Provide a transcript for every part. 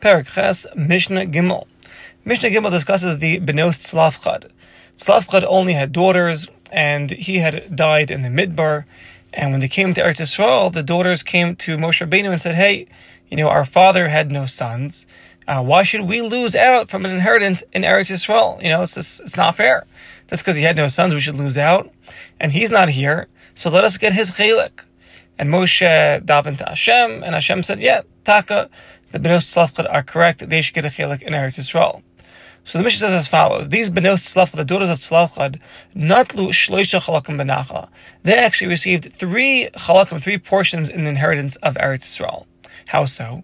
Perek Ches, Mishnah Gimel. Mishnah Gimel discusses the B'nos Tzelafchad. Tzlovchah only had daughters, and he had died in the Midbar. And when they came to Eretz Yisrael, the daughters came to Moshe Benu and said, "Hey, our father had no sons. Why should we lose out from an inheritance in Eretz Yisrael? It's not fair. That's because he had no sons, we should lose out. And he's not here, so let us get his chilek." And Moshe davened to Hashem, and Hashem said, "Yeah, Taka, the B'nos Tzelafchad are correct. They should get a chilek in Eretz Yisrael." So the Mishnah says as follows: These B'nos Tzelafchad, the daughters of Tzlovchah, natlu shloisha chalakim benachla. They actually received three portions in the inheritance of Eretz Yisrael. How so?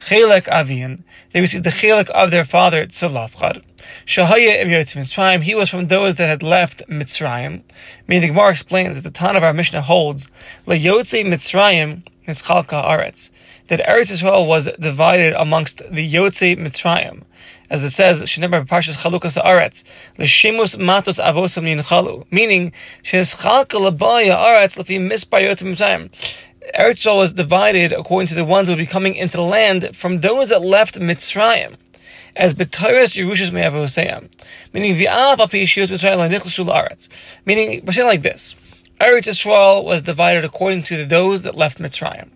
Chilek avian. They received the chilek of their father Tzlovchah. Shahaya of Yotzei Mitzrayim. He was from those that had left Mitzrayim. Meaning, the G'mar explains that the tanna of our Mishnah holds leYotzei Mitzrayim nischalka aretz, that Eretz Yisrael was divided amongst the Yotzei Mitzrayim, as it says, "Shenebar parshas chalukas haaretz l'shimus matos avosam ninchalu," meaning sheneschalka labaya aretz lefi misbar Yotzei Mitzrayim. Eretz Yisrael was divided according to the ones who would be coming into the land from those that left Mitzrayim, as b'tayras Yerusha may have hoseam, meaning v'av api yishiyot Mitzrayim l'nichlusul aretz, meaning we're saying like this: Eretz Yisrael was divided according to those that left Mitzrayim.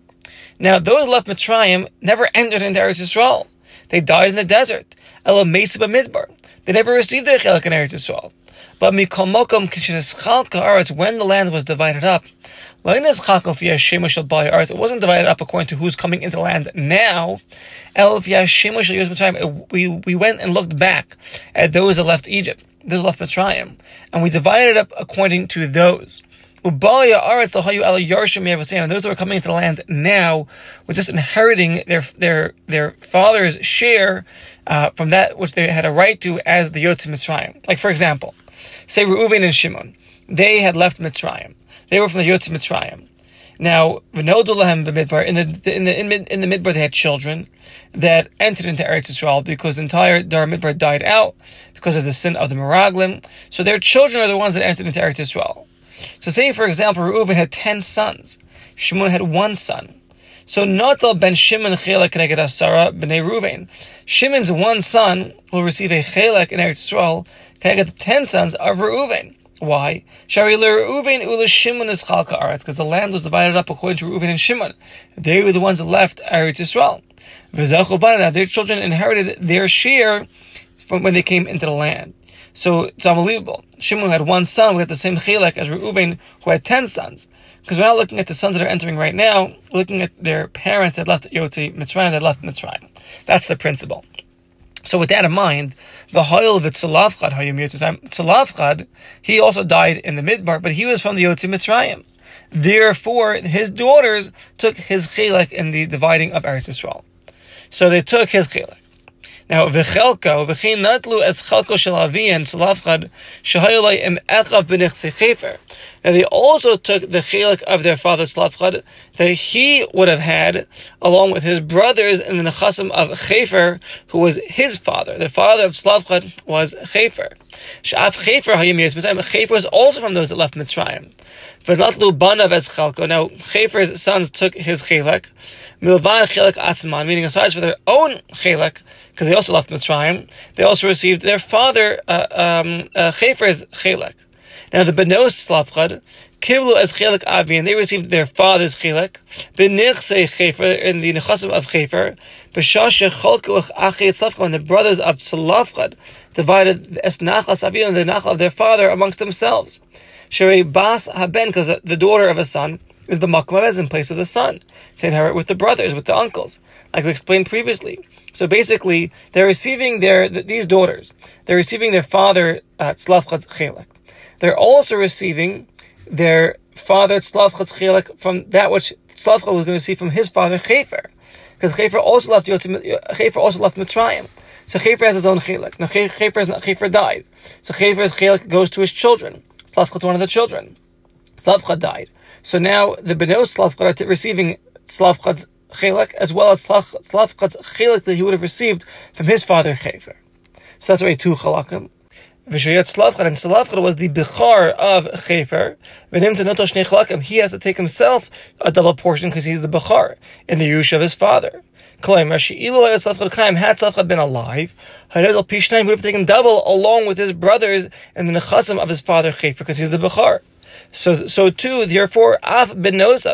Now, those that left Mitzrayim never entered into Eretz Yisrael. They died in the desert. Ela meisa b'midbar. They never received their chilek in Eretz Yisrael. But mikol mokom kishenizchalka aretz, when the land was divided up, leinizchalka v'yashemu shel bali aretz, it wasn't divided up according to who's coming into the land now. El v'yashemu shel Yodzei Mitzrayim. We went and looked back at those that left Egypt, those that left Mitzrayim, and we divided it up according to those. And those that were coming into the land now were just inheriting their father's share from that which they had a right to as the Yotzei Mitzrayim. Like, for example, say Reuven and Shimon. They had left Mitzrayim. They were from the Yotzei Mitzrayim. Now, in the Midbar they had children that entered into Eretz Yisrael because the entire Dar Midbar died out because of the sin of the Meraglim. So their children are the ones that entered into Eretz Yisrael. So say, for example, Reuven had 10 sons. Shimon had 1 son. So Natal ben Shimon chilek neged asara b'nei Reuven. Shimon's 1 son will receive a chilek in Eretz Yisrael neged the 10 sons of Reuven. Why? Shari leReuven ula Shimon is chalka aretz, because the land was divided up according to Reuven and Shimon. They were the ones that left Eretz Yisrael. Vezachubanah, their children inherited their share from when they came into the land. So it's unbelievable. Shimon, who had 1 son, we had the same chilek as Reuven, who had 10 sons. Because we're not looking at the sons that are entering right now, we're looking at their parents that left Yotzei Mitzrayim, that left Mitzrayim. That's the principle. So with that in mind, the hoyl of the Tzlovchad, he also died in the Midbar, but he was from the Yotzei Mitzrayim. Therefore, his daughters took his chilek in the dividing of Eretz Yisrael. So they took his chilek. Now, v'chelka v'chein natlu es chelko shel avian Tzlovchad shehayolay im echav b'nechsi chayfer. Now, they also took the chilek of their father Tzlovchad that he would have had along with his brothers in the nechassim of chayfer, who was his father. The father of Tzlovchad was chayfer. She'af chayfer hayim yos Mitzrayim. Chayfer was also from those that left Mitzrayim. V'natlu banav es chelko. Now, chayfer's sons took his chilek milvan chilek atzman, meaning aside for their own chilek, because they also left Mitzrayim, they also received their father Chayfer's chilek. Now the B'nos Tzelafchad kivlu as chilek avi, and they received their father's chilek b'nechsei Chayfer, in the nechassim of Chayfer b'shashe cholku achei Tzlovchad, and the brothers of Tzlovchad divided es nachlas avi, and the nachla of their father amongst themselves. Sherei bas haben, because the daughter of a son is b'makom is in place of the son, to inherit with the brothers, with the uncles, like we explained previously. So basically, they're receiving these daughters. They're receiving their father Tzlovchad's chilek. They're also receiving their father Tzlovchad's chilek from that which Tzlovchad was going to see from his father Chayfer, because Chayfer also left Mitzrayim. So Chayfer has his own chilek. Now Chayfer died, so Chayfer's chilek goes to his children. Tzlovchad's one of the children. Tzlovchad died. So now the B'nos Tzelafchad are receiving Tzlovchad's chilek as well as Tzlovchad's chilek that he would have received from his father Chayfer. So that's already 2 chalakim. V'sheyot Tzlovchad, and Tzlovchad was the bechor of Chayfer. V'nim to noto shnei chalakim, he has to take himself a double portion because he's the bechor in the Yerusha of his father. Had Tzlovchah been alive, he would have taken double along with his brothers and the nechassim of his father chayfer, because he's the b'char. So too, therefore,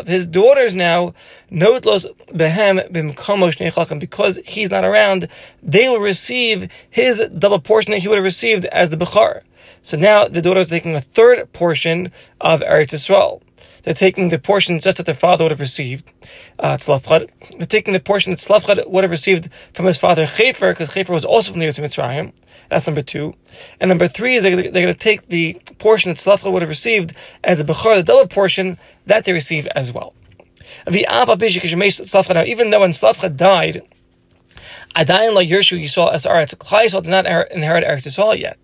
his daughters now, because he's not around, they will receive his double portion that he would have received as the bechor. So now the daughters are taking a third portion of Eretz Yisrael. They're taking the portion just that their father would have received, Tzlovchad. They're taking the portion that Tzlovchad would have received from his father Chayfer, because Chayfer was also from the Yodzei Mitzrayim. That's number two. And number three is they're going to take the portion that Tzlovchad would have received as a bechor, the double portion that they receive as well. Now, even though when Tzlovchad died, Adayin la Yerusha Yisrael as Eretz, Klai Yisrael did not inherit Eretz Yisrael yet.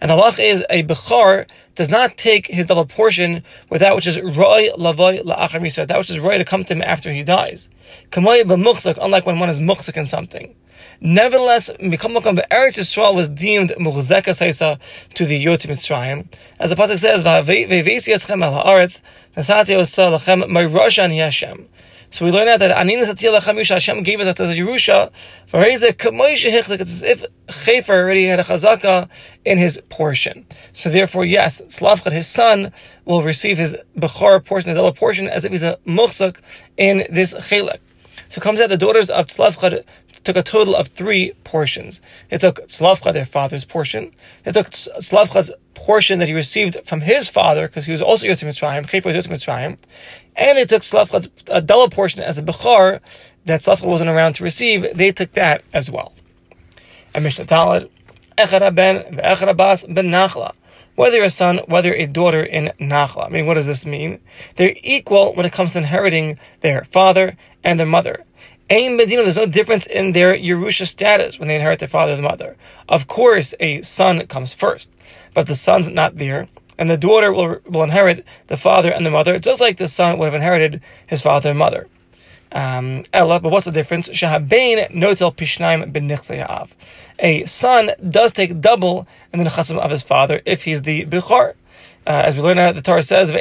And the halach is a bechor does not take his double portion with that which is roy lavoy la'achar misa, that which is roy to come to him after he dies. Kamay b'muchzak, unlike when one is muchzak in something. Nevertheless, Mikamakam Eretz Yisrael was deemed muchzaka saisa to the Yotzei Mitzrayim, as the pasuk says, "V'vesi eschem al haaretz nasati osa lachem my roshan yashem." So we learn out that Anin Satya Lachem Yerusha, Hashem gave us to the Yerusha, it's as if Chayfer already had a chazaka in his portion. So therefore, yes, Tzlavchad, his son, will receive his B'char portion, the double portion, as if he's a muchzak in this chilek. So it comes out the daughters of Tzlavchad took a total of three portions. They took Tzlavchad, their father's portion. They took Tzlavchad's portion that he received from his father, because he was also Yotzei Mitzrayim, Chayfer was Yotzei Mitzrayim. And they took Tzlavchad's double portion as a bechor that Tzlavchad wasn't around to receive. They took that as well. And Mishnah Talad, Echad ben ve'echad bas ben Nachla. Whether a son, whether a daughter in Nachla. I mean, what does this mean? They're equal when it comes to inheriting their father and their mother. There's no difference in their Yerusha status when they inherit their father and the mother. Of course, a son comes first, but the son's not there, and the daughter will inherit the father and the mother, just like the son would have inherited his father and mother. But what's the difference? A son does take double in the nechassim of his father if he's the bechor. As we learn out, the Torah says, but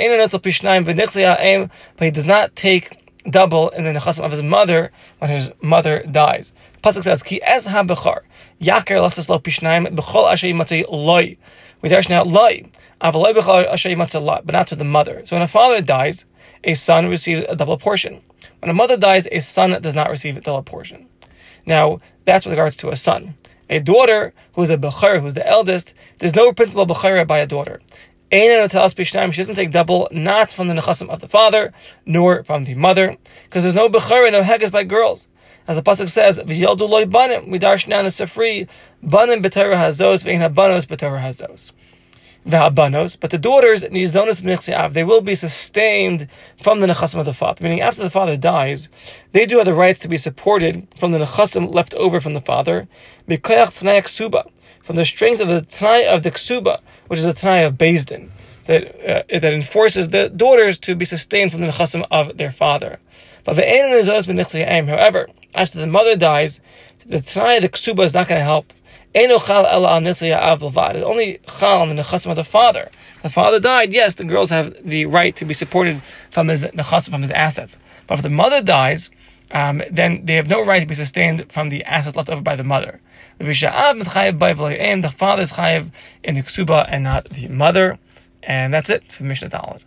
he does not take double in the nechassim of his mother when his mother dies. The pasuk says, "Ki es ha bechar yakir lasses lo pishnaim bechol asher yimatei loy." We dash now loy, avloy bechol asher yimatei lot, but not to the mother. So when a father dies, a son receives a double portion. When a mother dies, a son does not receive a double portion. Now that's with regards to a son. A daughter who is a bechor, who is the eldest, there's no principle bechor by a daughter. She doesn't take double, not from the nechassim of the father, nor from the mother, because there's no bechor, no heges by girls. As the pasuk says, "V'yaldu loy banim." We darshan down the Sefri, "Banim b'torah hazos, ve'in habanos b'torah hazos." V'habanos, but the daughters nizdonos b'nechseav, they will be sustained from the nechassim of the father. Meaning, after the father dies, they do have the right to be supported from the nechassim left over from the father, b'koyach tenayah ksuba, from the strength of the tenayah of the ksuba, which is the tenayah of Beis Din, that enforces the daughters to be sustained from the nechassim of their father. But however, after the mother dies, the tenayah of the ksuba is not going to help. There's only chal on the nechassim of the father. The father died, yes, the girls have the right to be supported from his nechassim, from his assets. But if the mother dies, then they have no right to be sustained from the assets left over by the mother. The father is chayiv in the ksuba and not the mother. And that's it for Mishnah Talad.